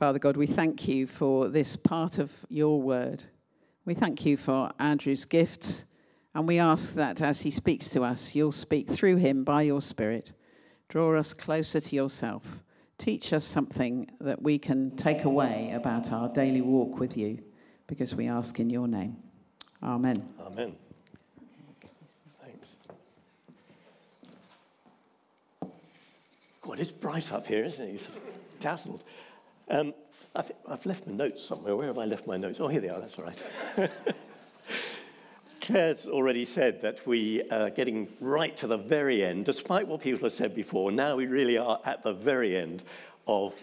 Father God, we thank you for this part of your word. We thank you for Andrew's gifts, and we ask that as he speaks to us, you'll speak through him by your Spirit. Draw us closer to yourself. Teach us something that we can take away about our daily walk with you, because we ask in your name. Amen. Amen. Thanks. God, it's bright up here, isn't it? It's dazzled. I've left my notes somewhere. Where have I left my notes? Oh, here they are. That's all right. Claire's already said that we are getting right to the very end. Despite what people have said before, now we really are at the very end of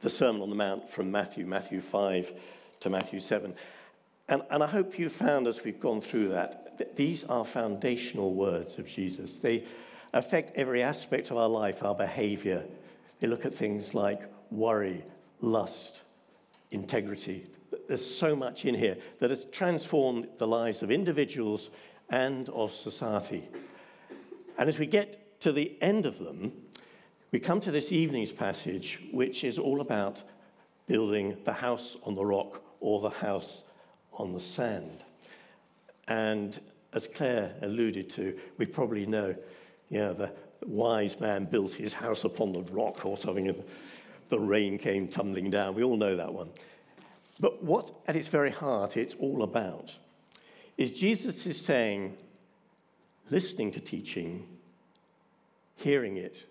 the Sermon on the Mount from Matthew 5 to Matthew 7. And I hope you found, as we've gone through that these are foundational words of Jesus. They affect every aspect of our life, our behavior. They look at things like worry, lust, integrity. There's so much in here that has transformed the lives of individuals and of society. And as we get to the end of them, we come to this evening's passage, which is all about building the house on the rock or the house on the sand. And as Claire alluded to, we probably know, the wise man built his house upon the rock or something, and the rain came tumbling down. We all know that one. But what, at its very heart, it's all about is Jesus is saying, listening to teaching, hearing it,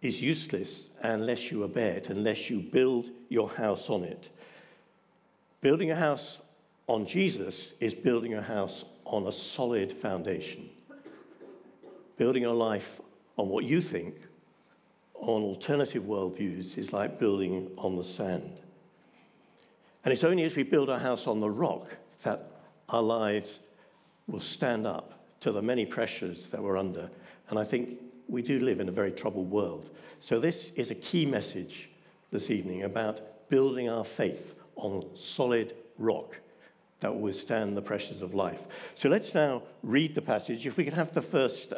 is useless unless you obey it, unless you build your house on it. Building a house on Jesus is building a house on a solid foundation. Building your life on what you think, on alternative worldviews, is like building on the sand. And it's only as we build our house on the rock that our lives will stand up to the many pressures that we're under. And I think we do live in a very troubled world. So this is a key message this evening about building our faith on solid rock that will withstand the pressures of life. So let's now read the passage. If we could have the first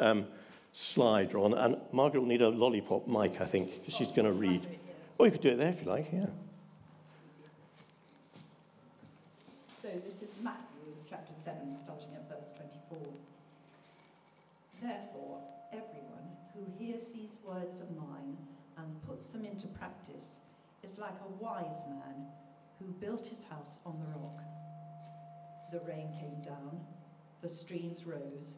slide, Ron. And Margaret will need a lollipop mic, I think, because she's going to read. Or you could do it there if you like, yeah. So this is Matthew chapter 7, starting at verse 24. Therefore, everyone who hears these words of mine and puts them into practice is like a wise man who built his house on the rock. The rain came down, the streams rose,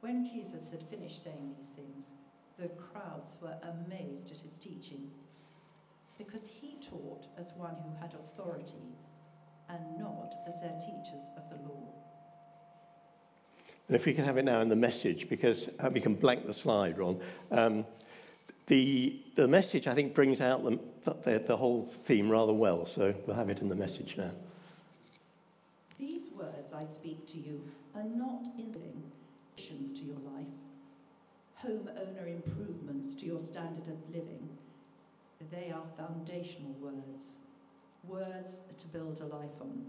When Jesus had finished saying these things, the crowds were amazed at his teaching, because he taught as one who had authority and not as their teachers of the law. And if we can have it now in the message, because we can blank the slide, Ron. The message, I think, brings out the whole theme rather well, so we'll have it in the message now. These words I speak to you are not instructions to your life, homeowner improvements to your standard of living. They are foundational words. Words to build a life on.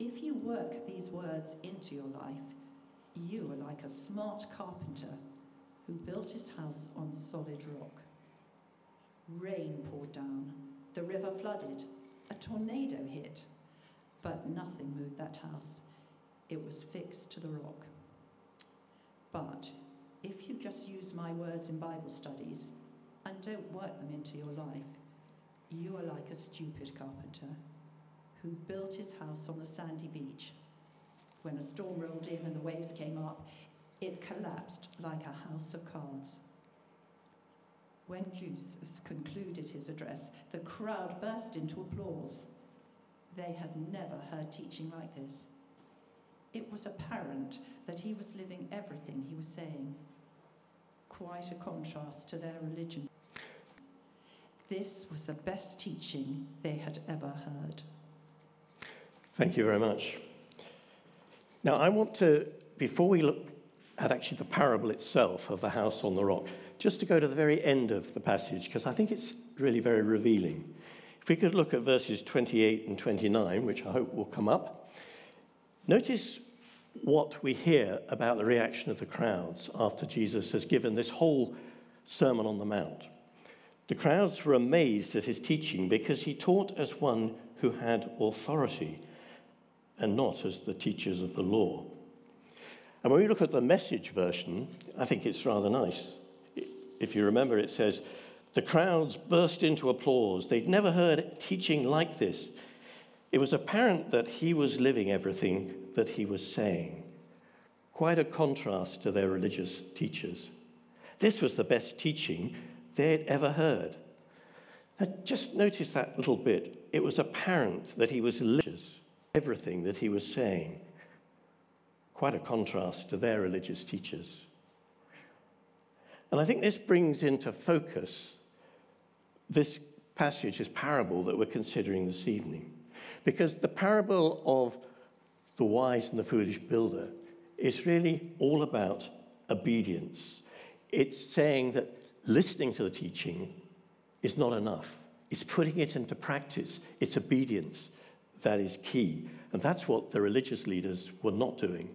If you work these words into your life, you are like a smart carpenter who built his house on solid rock. Rain poured down, the river flooded, a tornado hit, but nothing moved that house. It was fixed to the rock. But if you just use my words in Bible studies and don't work them into your life, you are like a stupid carpenter who built his house on the sandy beach. When a storm rolled in and the waves came up, it collapsed like a house of cards. When Jesus concluded his address, the crowd burst into applause. They had never heard teaching like this. It was apparent that he was living everything he was saying. Quite a contrast to their religion. This was the best teaching they had ever heard. Thank you very much. Now, I want to, before we look at actually the parable itself of the house on the rock, just to go to the very end of the passage, because I think it's really very revealing. If we could look at verses 28 and 29, which I hope will come up, notice what we hear about the reaction of the crowds after Jesus has given this whole Sermon on the Mount. The crowds were amazed at his teaching because he taught as one who had authority and not as the teachers of the law. And when we look at the Message version, I think it's rather nice. If you remember, it says, the crowds burst into applause. They'd never heard teaching like this. It was apparent that he was living everything that he was saying. Quite a contrast to their religious teachers. This was the best teaching they'd ever heard. Now, just notice that little bit. It was apparent that he was religious, everything that he was saying. Quite a contrast to their religious teachers. And I think this brings into focus this passage, this parable that we're considering this evening. Because the parable of the wise and the foolish builder is really all about obedience. It's saying that listening to the teaching is not enough. It's putting it into practice. It's obedience that is key. And that's what the religious leaders were not doing.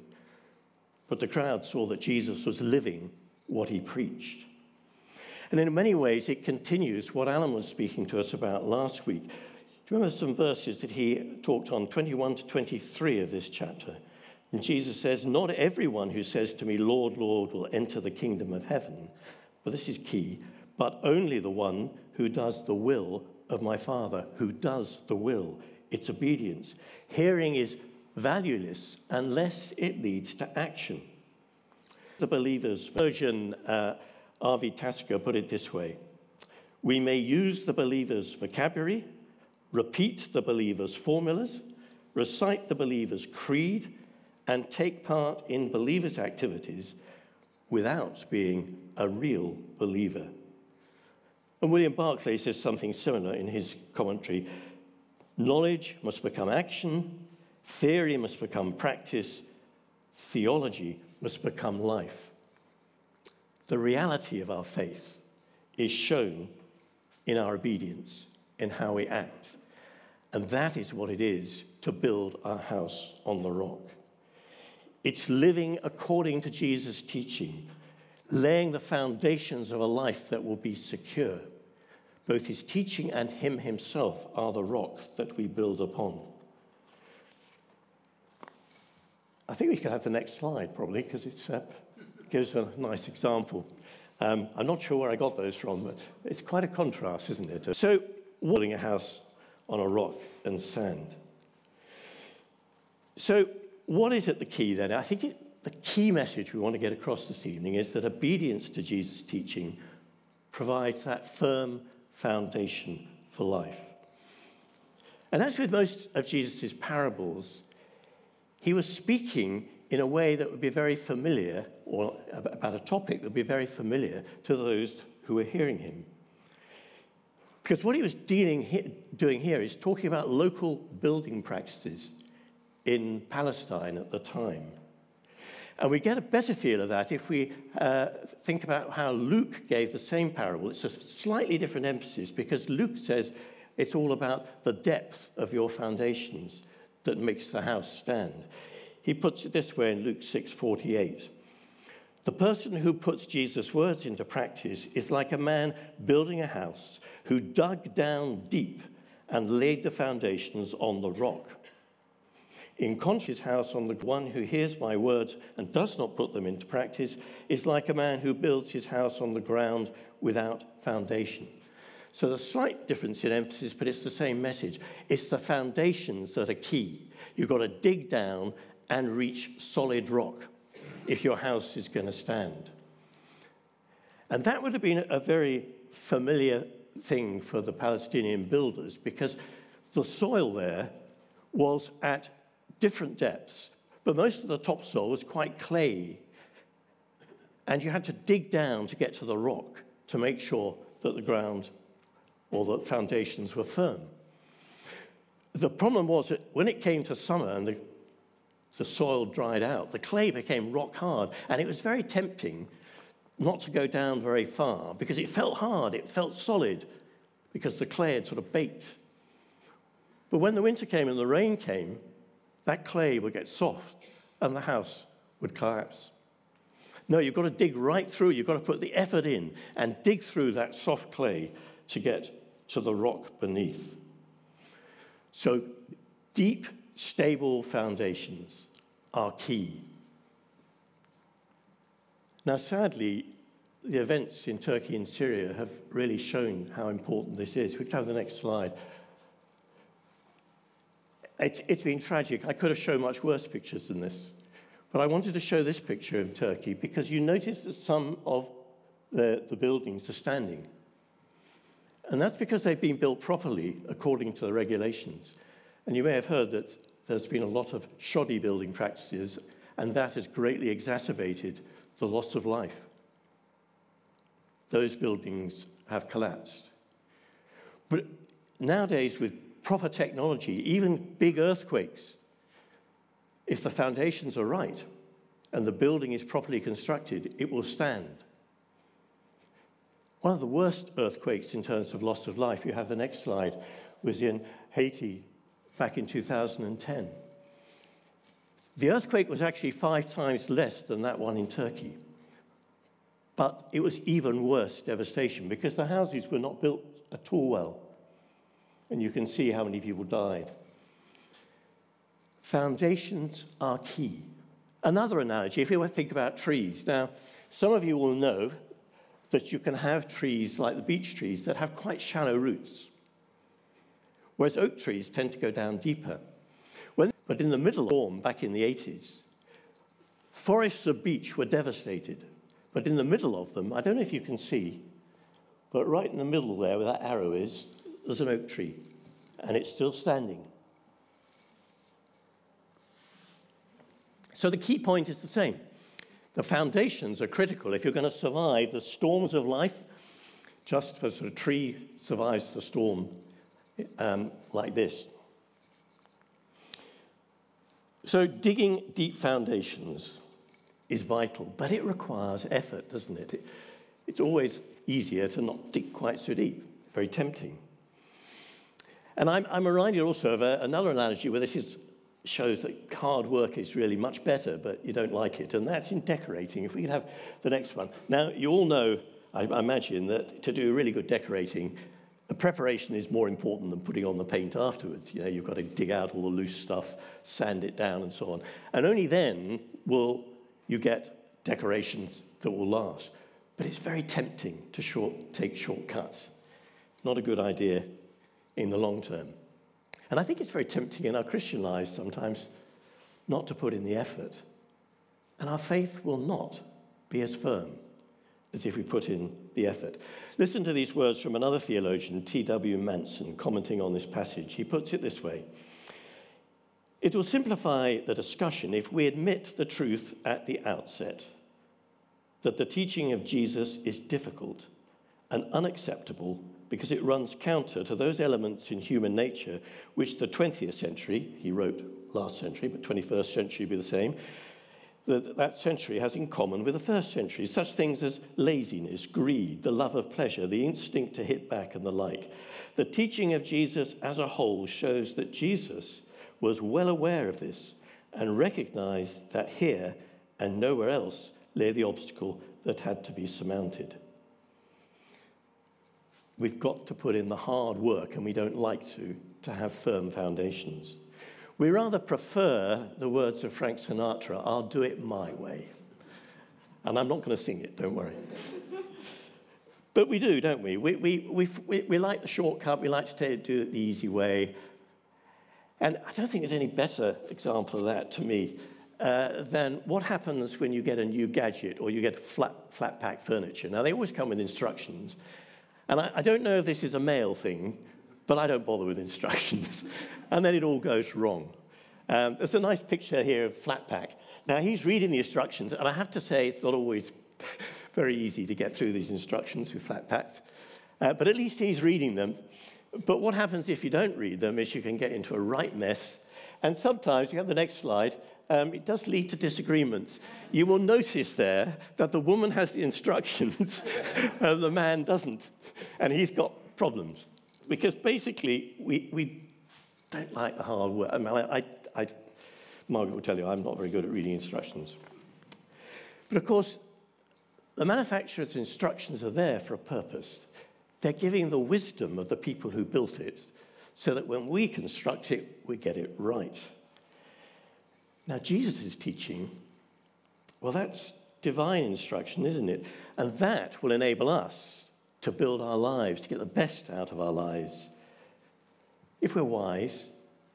But the crowd saw that Jesus was living what he preached. And in many ways, it continues what Alan was speaking to us about last week. Do you remember some verses that he talked on, 21 to 23 of this chapter? And Jesus says, not everyone who says to me, Lord, Lord, will enter the kingdom of heaven. But this is key. But only the one who does the will of my Father, who does the will. It's obedience. Hearing is valueless unless it leads to action. The believer's version, R.V. Tasker put it this way. We may use the believer's vocabulary, repeat the believer's formulas, recite the believer's creed, and take part in believers' activities without being a real believer. And William Barclay says something similar in his commentary. Knowledge must become action, theory must become practice, theology must become life. The reality of our faith is shown in our obedience, in how we act. And that is what it is to build our house on the rock. It's living according to Jesus' teaching, laying the foundations of a life that will be secure. Both his teaching and him himself are the rock that we build upon. I think we can have the next slide, probably, because it gives a nice example. I'm not sure where I got those from, but it's quite a contrast, isn't it? So, building a house on a rock and sand. So, what is it the key then? I think the key message we want to get across this evening is that obedience to Jesus' teaching provides that firm foundation for life. And as with most of Jesus' parables, he was speaking in a way that would be very familiar, or about a topic that would be very familiar to those who were hearing him. Because what he was doing here is talking about local building practices in Palestine at the time. And we get a better feel of that if we think about how Luke gave the same parable. It's a slightly different emphasis because Luke says it's all about the depth of your foundations that makes the house stand. He puts it this way in Luke 6:48. The person who puts Jesus' words into practice is like a man building a house who dug down deep and laid the foundations on the rock. In contrast, house on the one who hears my words and does not put them into practice is like a man who builds his house on the ground without foundation. So there's a slight difference in emphasis, but it's the same message. It's the foundations that are key. You've got to dig down and reach solid rock if your house is going to stand. And that would have been a very familiar thing for the Palestinian builders because the soil there was at different depths, but most of the topsoil was quite clay, and you had to dig down to get to the rock to make sure that the ground or that foundations were firm. The problem was that when it came to summer and the soil dried out, the clay became rock hard, and it was very tempting not to go down very far because it felt hard, it felt solid, because the clay had sort of baked. But when the winter came and the rain came, that clay would get soft and the house would collapse. No, you've got to dig right through. You've got to put the effort in and dig through that soft clay to get to the rock beneath. So deep, stable foundations are key. Now, sadly, the events in Turkey and Syria have really shown how important this is. We can have the next slide. It's been tragic. I could have shown much worse pictures than this. But I wanted to show this picture of Turkey because you notice that some of the buildings are standing. And that's because they've been built properly according to the regulations. And you may have heard that there's been a lot of shoddy building practices, and that has greatly exacerbated the loss of life. Those buildings have collapsed. But nowadays, with proper technology, even big earthquakes, if the foundations are right and the building is properly constructed, it will stand. One of the worst earthquakes in terms of loss of life, you have the next slide, was in Haiti back in 2010. The earthquake was actually 5 times less than that one in Turkey. But it was even worse devastation because the houses were not built at all well. And you can see how many people died. Foundations are key. Another analogy, if you want to think about trees. Now, some of you will know that you can have trees like the beech trees that have quite shallow roots, whereas oak trees tend to go down deeper. But in the middle of the storm back in the 80s, forests of beech were devastated. But in the middle of them, I don't know if you can see, but right in the middle there where that arrow is, there's an oak tree, and it's still standing. So the key point is the same. The foundations are critical. If you're going to survive the storms of life, just as a tree survives the storm like this. So digging deep foundations is vital, but it requires effort, doesn't it? It's always easier to not dig quite so deep. Very tempting. And I'm reminded also of another analogy where this shows that hard work is really much better, but you don't like it, and that's in decorating. If we could have the next one. Now, you all know, I imagine, that to do really good decorating, the preparation is more important than putting on the paint afterwards. You know, you've got to dig out all the loose stuff, sand it down, and so on. And only then will you get decorations that will last. But it's very tempting to take shortcuts. Not a good idea in the long term. And I think it's very tempting in our Christian lives sometimes not to put in the effort. And our faith will not be as firm as if we put in the effort. Listen to these words from another theologian, T.W. Manson, commenting on this passage. He puts it this way. It will simplify the discussion if we admit the truth at the outset, that the teaching of Jesus is difficult and unacceptable because it runs counter to those elements in human nature which the 20th century, he wrote last century, but 21st century be the same, that century has in common with the first century, such things as laziness, greed, the love of pleasure, the instinct to hit back, and the like. The teaching of Jesus as a whole shows that Jesus was well aware of this and recognized that here and nowhere else lay the obstacle that had to be surmounted. We've got to put in the hard work, and we don't like to have firm foundations. We rather prefer the words of Frank Sinatra, I'll do it my way. And I'm not going to sing it, don't worry. But we do, don't we? We like the shortcut, we like to do it the easy way. And I don't think there's any better example of that to me than what happens when you get a new gadget or you get flat pack furniture. Now, they always come with instructions. And I don't know if this is a male thing, but I don't bother with instructions. And then it all goes wrong. There's a nice picture here of Flatpak. Now, he's reading the instructions, and I have to say it's not always very easy to get through these instructions with Flatpak. But at least he's reading them. But what happens if you don't read them is you can get into a right mess. And sometimes, you have the next slide, it does lead to disagreements. You will notice there that the woman has the instructions and the man doesn't. And he's got problems. Because basically, we don't like the hard work. I mean, Margaret will tell you, I'm not very good at reading instructions. But of course, the manufacturer's instructions are there for a purpose. They're giving the wisdom of the people who built it so that when we construct it, we get it right. Now, Jesus' teaching, well, that's divine instruction, isn't it? And that will enable us to build our lives, to get the best out of our lives. If we're wise,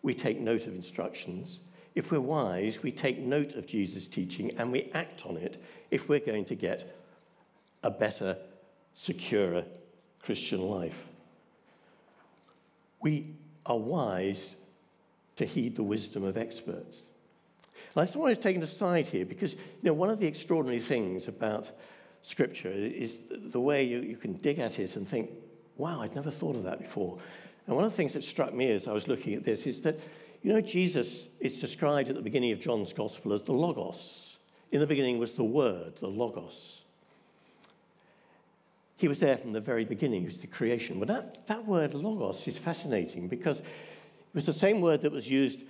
we take note of instructions. If we're wise, we take note of Jesus' teaching and we act on it if we're going to get a better, securer Christian life. We are wise to heed the wisdom of experts. And I just want to take an aside here because, one of the extraordinary things about Scripture is the way you can dig at it and think, wow, I'd never thought of that before. And one of the things that struck me as I was looking at this is that, Jesus is described at the beginning of John's Gospel as the Logos. In the beginning was the Word, the Logos. He was there from the very beginning, he was the creation. But that word Logos is fascinating because it was the same word that was used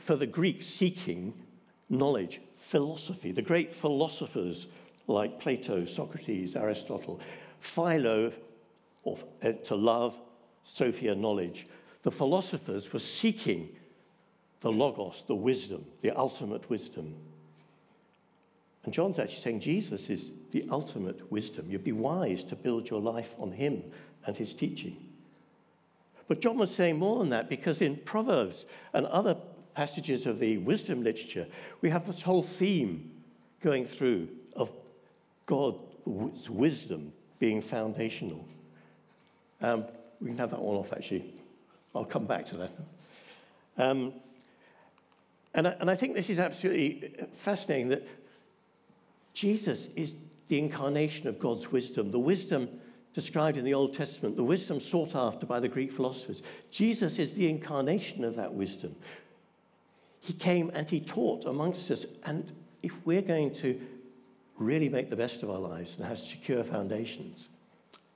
for the Greeks seeking knowledge, philosophy. The great philosophers like Plato, Socrates, Aristotle, Philo, or to love, Sophia, knowledge. The philosophers were seeking the Logos, the wisdom, the ultimate wisdom. And John's actually saying Jesus is the ultimate wisdom. You'd be wise to build your life on him and his teaching. But John was saying more than that because in Proverbs and other passages of the wisdom literature, we have this whole theme going through of God's wisdom being foundational. We can have that one off, actually. I'll come back to that. And I think this is absolutely fascinating that Jesus is the incarnation of God's wisdom, the wisdom described in the Old Testament, the wisdom sought after by the Greek philosophers. Jesus is the incarnation of that wisdom. He came and he taught amongst us. And if we're going to really make the best of our lives and have secure foundations,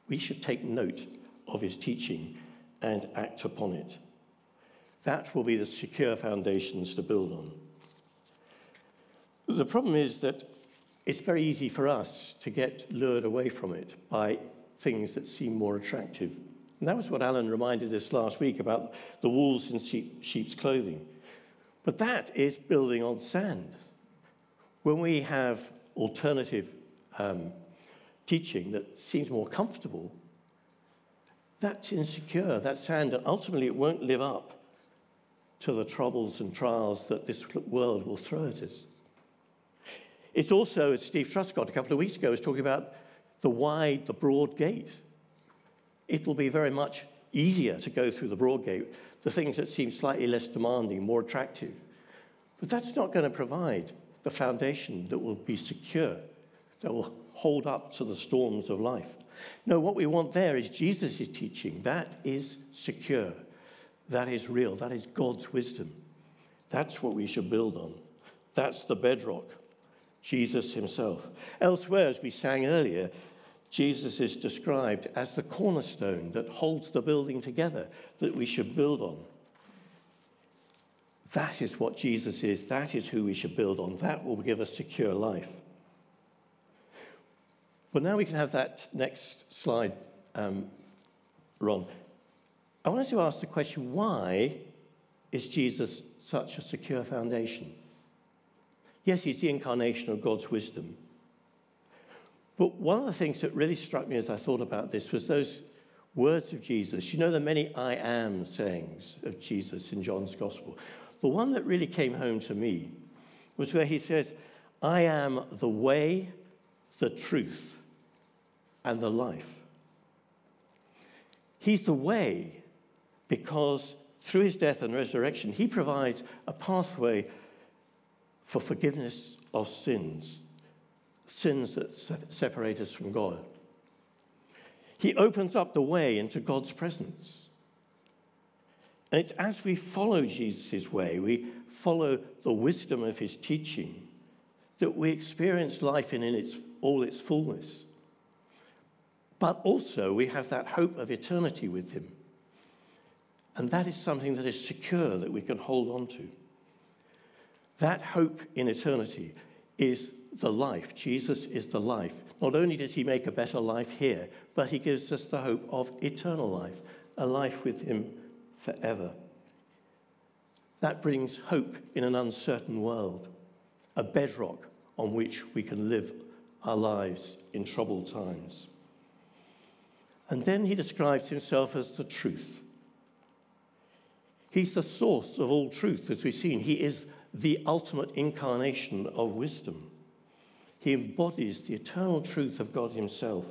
we should take note of his teaching and act upon it. That will be the secure foundations to build on. The problem is that it's very easy for us to get lured away from it by things that seem more attractive. And that was what Alan reminded us last week about the wolves in sheep's clothing. But that is building on sand. When we have alternative teaching that seems more comfortable, that's insecure, that's sand, and ultimately it won't live up to the troubles and trials that this world will throw at us. It's also, as Steve Truscott a couple of weeks ago was talking about, the wide, the broad gate. It will be very much easier to go through the broad gate, the things that seem slightly less demanding, more attractive. But that's not going to provide the foundation that will be secure, that will hold up to the storms of life. No, what we want there is Jesus' teaching. That is secure. That is real. That is God's wisdom. That's what we should build on. That's the bedrock. Jesus himself. Elsewhere, as we sang earlier, Jesus is described as the cornerstone that holds the building together that we should build on. That is what Jesus is. That is who we should build on. That will give us secure life. But now we can have that next slide, Ron. I wanted to ask the question, why is Jesus such a secure foundation? Yes, he's the incarnation of God's wisdom. But one of the things that really struck me as I thought about this was those words of Jesus. The many I am sayings of Jesus in John's Gospel. The one that really came home to me was where he says, I am the way, the truth, and the life. He's the way because through his death and resurrection, he provides a pathway for forgiveness of sins, sins that separate us from God. He opens up the way into God's presence. And it's as we follow Jesus' way, we follow the wisdom of his teaching, that we experience life in all its fullness. But also we have that hope of eternity with him. And that is something that is secure, that we can hold on to. That hope in eternity is the life. Jesus is the life. Not only does he make a better life here, but he gives us the hope of eternal life, a life with him forever. That brings hope in an uncertain world, a bedrock on which we can live our lives in troubled times. And then he describes himself as the truth. He's the source of all truth, as we've seen. He is the ultimate incarnation of wisdom. He embodies the eternal truth of God himself.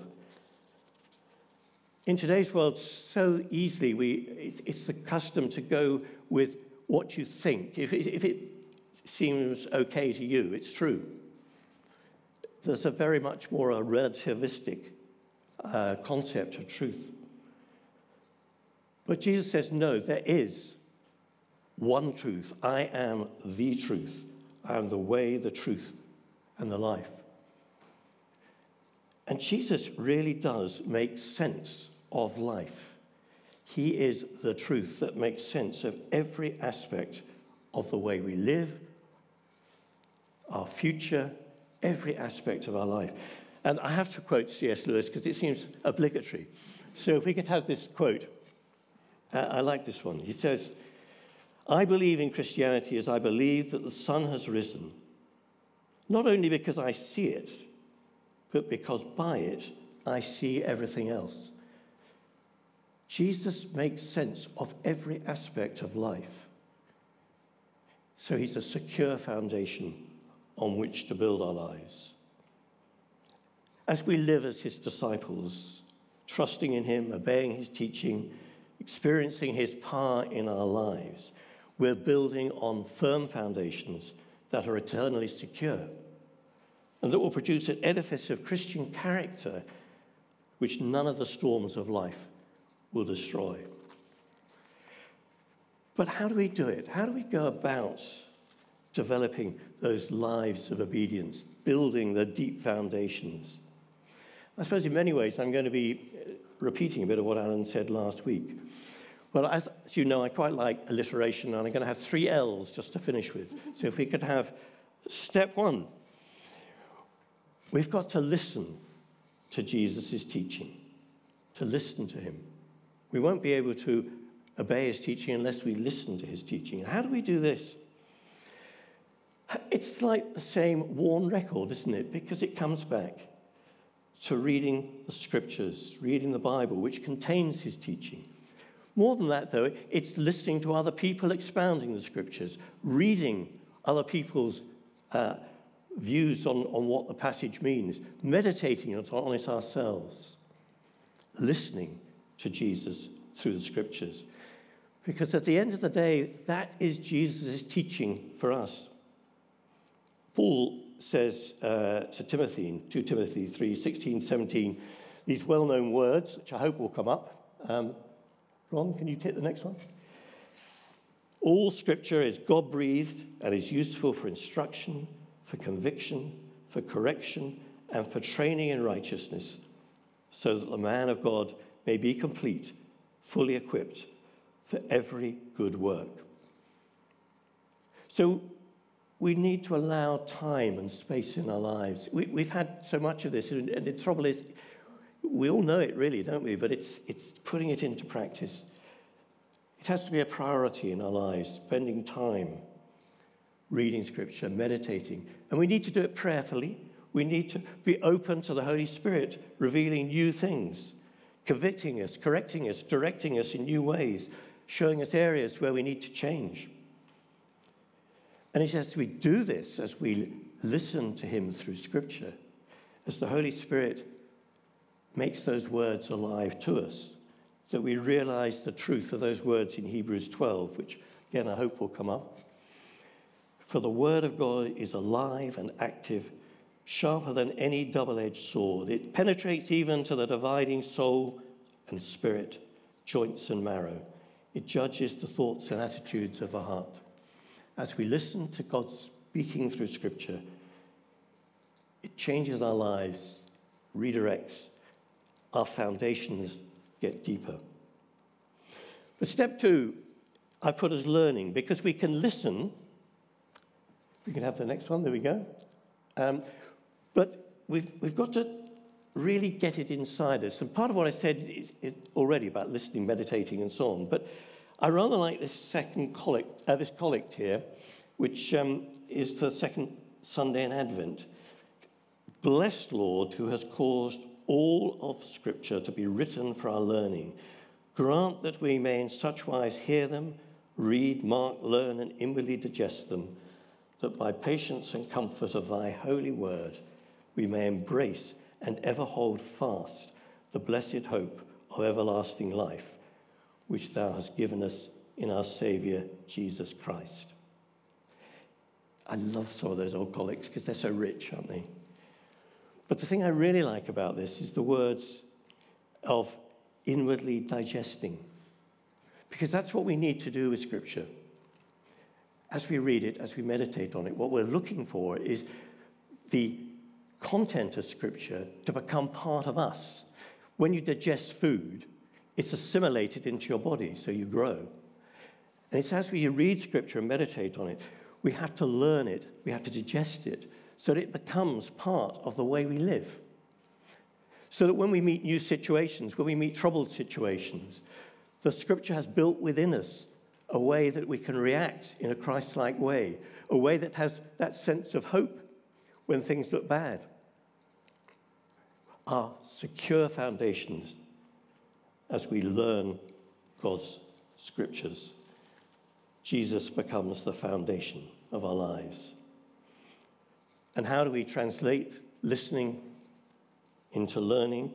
In today's world, so easily it's the custom to go with what you think. If it seems okay to you, it's true. There's a very much more a relativistic concept of truth. But Jesus says, no, there is one truth. I am the truth. I am the way, the truth, and the life. And Jesus really does make sense of life. He is the truth that makes sense of every aspect of the way we live, our future, every aspect of our life. And I have to quote C.S. Lewis because it seems obligatory. So if we could have this quote. I like this one. He says, "I believe in Christianity as I believe that the sun has risen, not only because I see it, but because by it I see everything else." Jesus makes sense of every aspect of life. So he's a secure foundation on which to build our lives. As we live as his disciples, trusting in him, obeying his teaching, experiencing his power in our lives, we're building on firm foundations that are eternally secure and that will produce an edifice of Christian character which none of the storms of life will destroy. But how do we do it? How do we go about developing those lives of obedience, building the deep foundations? I suppose in many ways I'm going to be repeating a bit of what Alan said last week. Well, as you know, I quite like alliteration, and I'm going to have 3 L's just to finish with. So if we could have step 1. We've got to listen to Jesus' teaching, to listen to him. We won't be able to obey his teaching unless we listen to his teaching. And how do we do this? It's like the same worn record, isn't it? Because it comes back to reading the scriptures, reading the Bible, which contains his teaching. More than that, though, it's listening to other people expounding the scriptures, reading other people's views on what the passage means, meditating on it ourselves, listening to Jesus through the scriptures. Because at the end of the day, that is Jesus' teaching for us. Paul says to Timothy in 2 Timothy 3:16, 17, these well-known words, which I hope will come up. Ron, can you take the next one? All scripture is God-breathed and is useful for instruction, for conviction, for correction, and for training in righteousness, so that the man of God may be complete, fully equipped for every good work. So we need to allow time and space in our lives. We've had so much of this, and the trouble is, we all know it really, don't we? But it's putting it into practice. It has to be a priority in our lives, spending time reading scripture, meditating. And we need to do it prayerfully. We need to be open to the Holy Spirit revealing new things, convicting us, correcting us, directing us in new ways, showing us areas where we need to change. And he says we do this as we listen to him through scripture, as the Holy Spirit makes those words alive to us, that we realize the truth of those words in Hebrews 12, which again I hope will come up. For the word of God is alive and active, sharper than any double-edged sword. It penetrates even to the dividing soul and spirit, joints and marrow. It judges the thoughts and attitudes of the heart. As we listen to God speaking through Scripture, it changes our lives, redirects. Our foundations get deeper. But step two, I put as learning, because we can listen. We can have the next one, there we go. But we've got to really get it inside us. And part of what I said is already about listening, meditating, and so on. But I rather like this second collect, this collect here, which is the second Sunday in Advent. Blessed Lord, who has caused all of Scripture to be written for our learning, grant that we may in such wise hear them, read, mark, learn, and inwardly digest them, that by patience and comfort of thy holy word we may embrace and ever hold fast the blessed hope of everlasting life, which thou hast given us in our Saviour, Jesus Christ. I love some of those old collects because they're so rich, aren't they? But the thing I really like about this is the words of inwardly digesting, because that's what we need to do with Scripture. As we read it, as we meditate on it, what we're looking for is the content of Scripture to become part of us. When you digest food, it's assimilated into your body, so you grow. And it's as we read Scripture and meditate on it, we have to learn it, we have to digest it, so that it becomes part of the way we live. So that when we meet new situations, when we meet troubled situations, the Scripture has built within us a way that we can react in a Christ-like way, a way that has that sense of hope when things look bad. Our secure foundations as we learn God's Scriptures. Jesus becomes the foundation of our lives. And how do we translate listening into learning?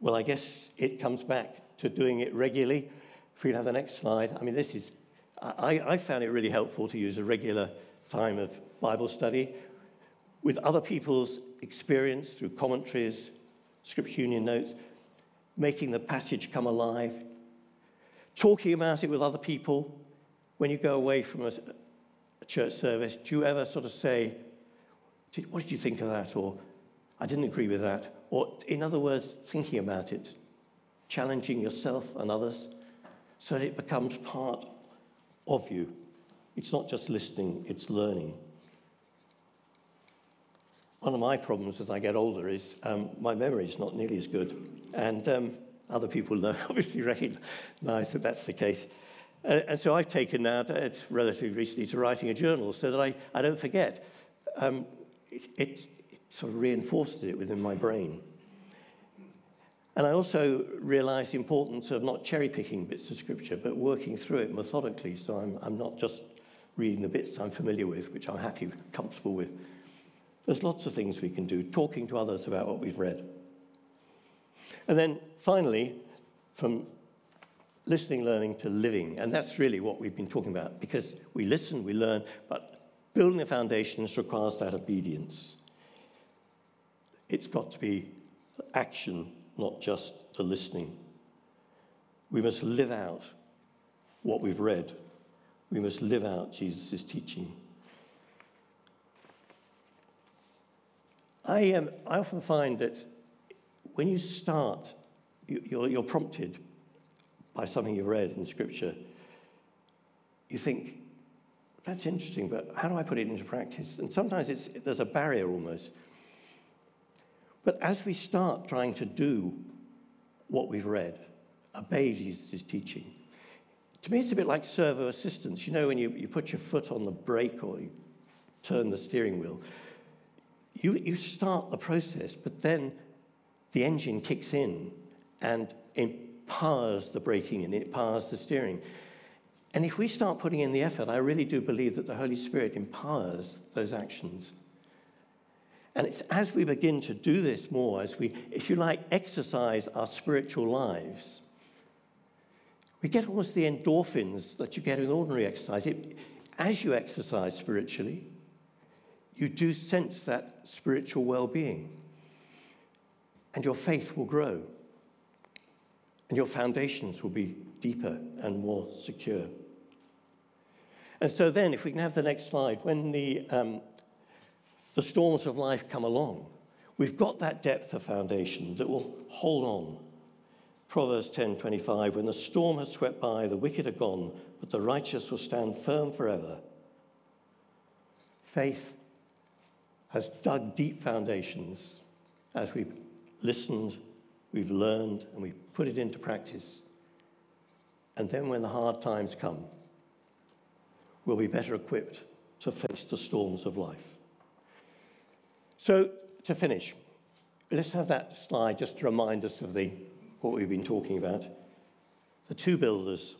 Well, I guess it comes back to doing it regularly. If we can have the next slide. I mean, this is, I found it really helpful to use a regular time of Bible study with other people's experience through commentaries, Scripture Union notes, making the passage come alive, talking about it with other people. When you go away from a church service, do you ever sort of say, what did you think of that? Or, I didn't agree with that. Or, in other words, thinking about it, challenging yourself and others so that it becomes part of you. It's not just listening, it's learning. One of my problems as I get older is my memory is not nearly as good. And other people know, obviously recognize that that's the case. And so I've taken now, it's relatively recently, to writing a journal so that I don't forget. It sort of reinforces it within my brain. And I also realize the importance of not cherry-picking bits of Scripture, but working through it methodically, so I'm not just reading the bits I'm familiar with, which I'm happy, comfortable with. There's lots of things we can do, talking to others about what we've read. And then, finally, from listening, learning to living, and that's really what we've been talking about, because we listen, we learn, but building the foundations requires that obedience. It's got to be action, not just the listening. We must live out what we've read. We must live out Jesus' teaching. I often find that when you start, you're prompted by something you've read in Scripture. You think, that's interesting, but how do I put it into practice? And sometimes there's a barrier almost. But as we start trying to do what we've read, obey Jesus' teaching, to me it's a bit like servo assistance. You know, when you put your foot on the brake or you turn the steering wheel, you start the process, but then the engine kicks in and empowers the braking and it empowers the steering. And if we start putting in the effort, I really do believe that the Holy Spirit empowers those actions. And it's as we begin to do this more, as we, if you like, exercise our spiritual lives, we get almost the endorphins that you get in ordinary exercise. As you exercise spiritually, you do sense that spiritual well-being. And your faith will grow. And your foundations will be deeper and more secure. And so then, if we can have the next slide, when the storms of life come along, we've got that depth of foundation that will hold on. Proverbs 10:25, when the storm has swept by, the wicked are gone, but the righteous will stand firm forever. Faith has dug deep foundations as we've listened, we've learned, and we put it into practice. And then when the hard times come, we'll be better equipped to face the storms of life. So, to finish, let's have that slide just to remind us of what we've been talking about. The two builders,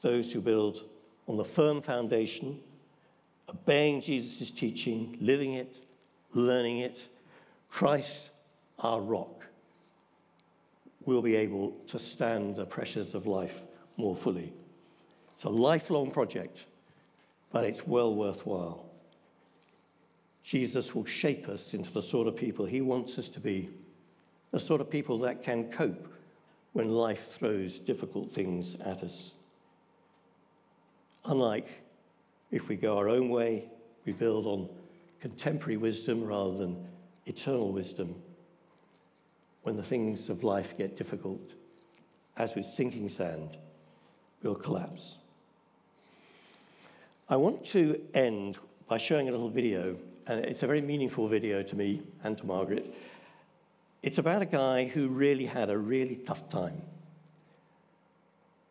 those who build on the firm foundation, obeying Jesus' teaching, living it, learning it, Christ, our rock, will be able to stand the pressures of life more fully. It's a lifelong project, but it's well worthwhile. Jesus will shape us into the sort of people he wants us to be, the sort of people that can cope when life throws difficult things at us. Unlike if we go our own way, we build on contemporary wisdom rather than eternal wisdom. When the things of life get difficult, as with sinking sand, we'll collapse. I want to end by showing a little video, and it's a very meaningful video to me and to Margaret. It's about a guy who really had a really tough time.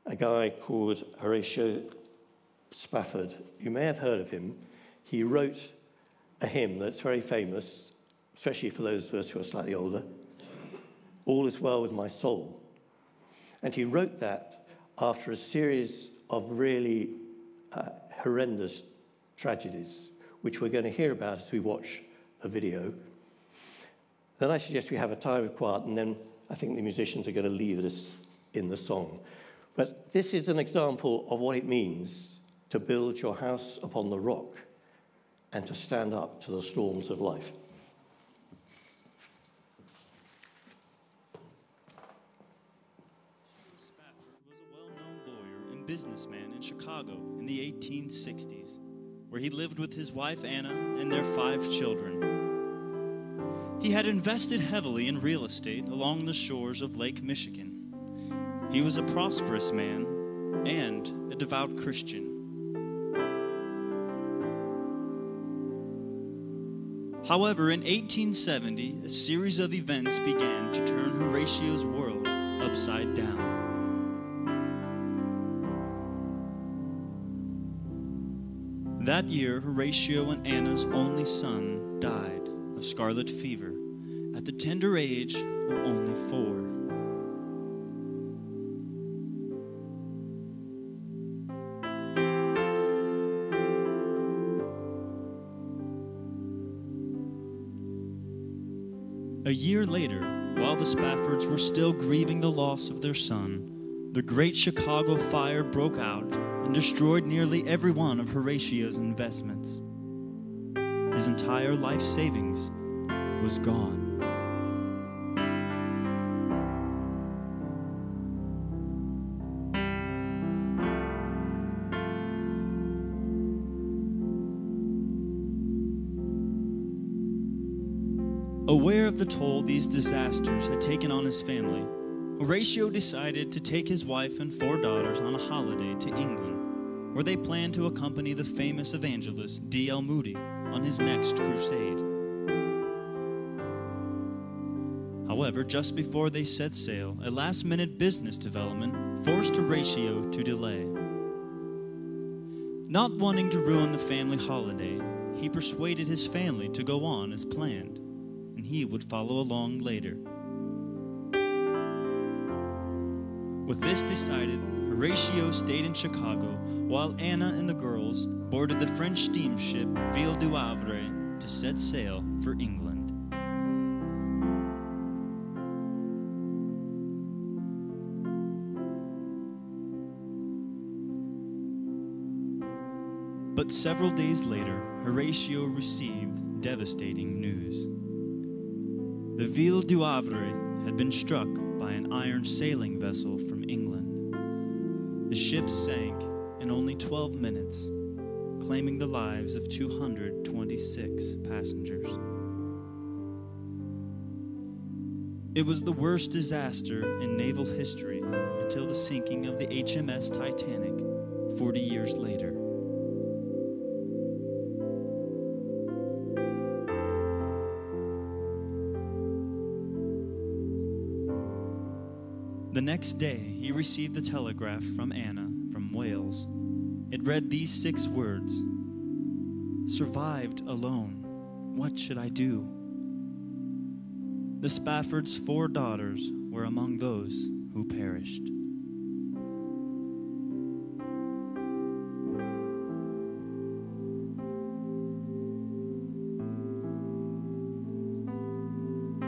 A guy called Horatio Spafford. You may have heard of him. He wrote a hymn that's very famous, especially for those of us who are slightly older, All Is Well With My Soul. And he wrote that after a series of really horrendous tragedies, which we're going to hear about as we watch a video. Then I suggest we have a time of quiet, and then I think the musicians are going to leave us in the song. But this is an example of what it means to build your house upon the rock and to stand up to the storms of life. Businessman in Chicago in the 1860s, where he lived with his wife Anna and their 5 children. He had invested heavily in real estate along the shores of Lake Michigan. He was a prosperous man and a devout Christian. However, in 1870, a series of events began to turn Horatio's world upside down. That year, Horatio and Anna's only son died of scarlet fever at the tender age of only 4. A year later, while the Spaffords were still grieving the loss of their son, the Great Chicago Fire broke out and destroyed nearly every one of Horatio's investments. His entire life savings was gone. Aware of the toll these disasters had taken on his family, Horatio decided to take his wife and 4 daughters on a holiday to England, where they planned to accompany the famous evangelist D.L. Moody on his next crusade. However, just before they set sail, a last-minute business development forced Horatio to delay. Not wanting to ruin the family holiday, he persuaded his family to go on as planned, and he would follow along later. With this decided, Horatio stayed in Chicago while Anna and the girls boarded the French steamship Ville du Havre to set sail for England. But several days later, Horatio received devastating news. The Ville du Havre had been struck by an iron sailing vessel from England. The ship sank in only 12 minutes, claiming the lives of 226 passengers. It was the worst disaster in naval history until the sinking of the HMS Titanic 40 years later. The next day, he received a telegraph from Anna from Wales. It read these 6 words: "Survived alone. What should I do?" The Spaffords' 4 daughters were among those who perished.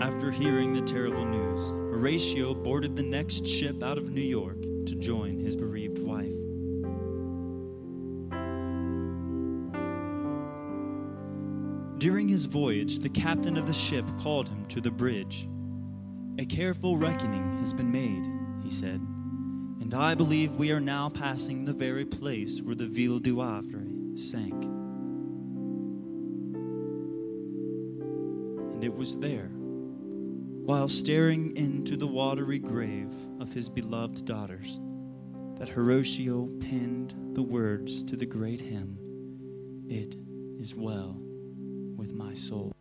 After hearing the terrible news, Horatio boarded the next ship out of New York to join his bereaved wife. During his voyage, the captain of the ship called him to the bridge. "A careful reckoning has been made," he said, "and I believe we are now passing the very place where the Ville du Havre sank." And it was there, while staring into the watery grave of his beloved daughters, that Horatio penned the words to the great hymn, "It is well with my soul."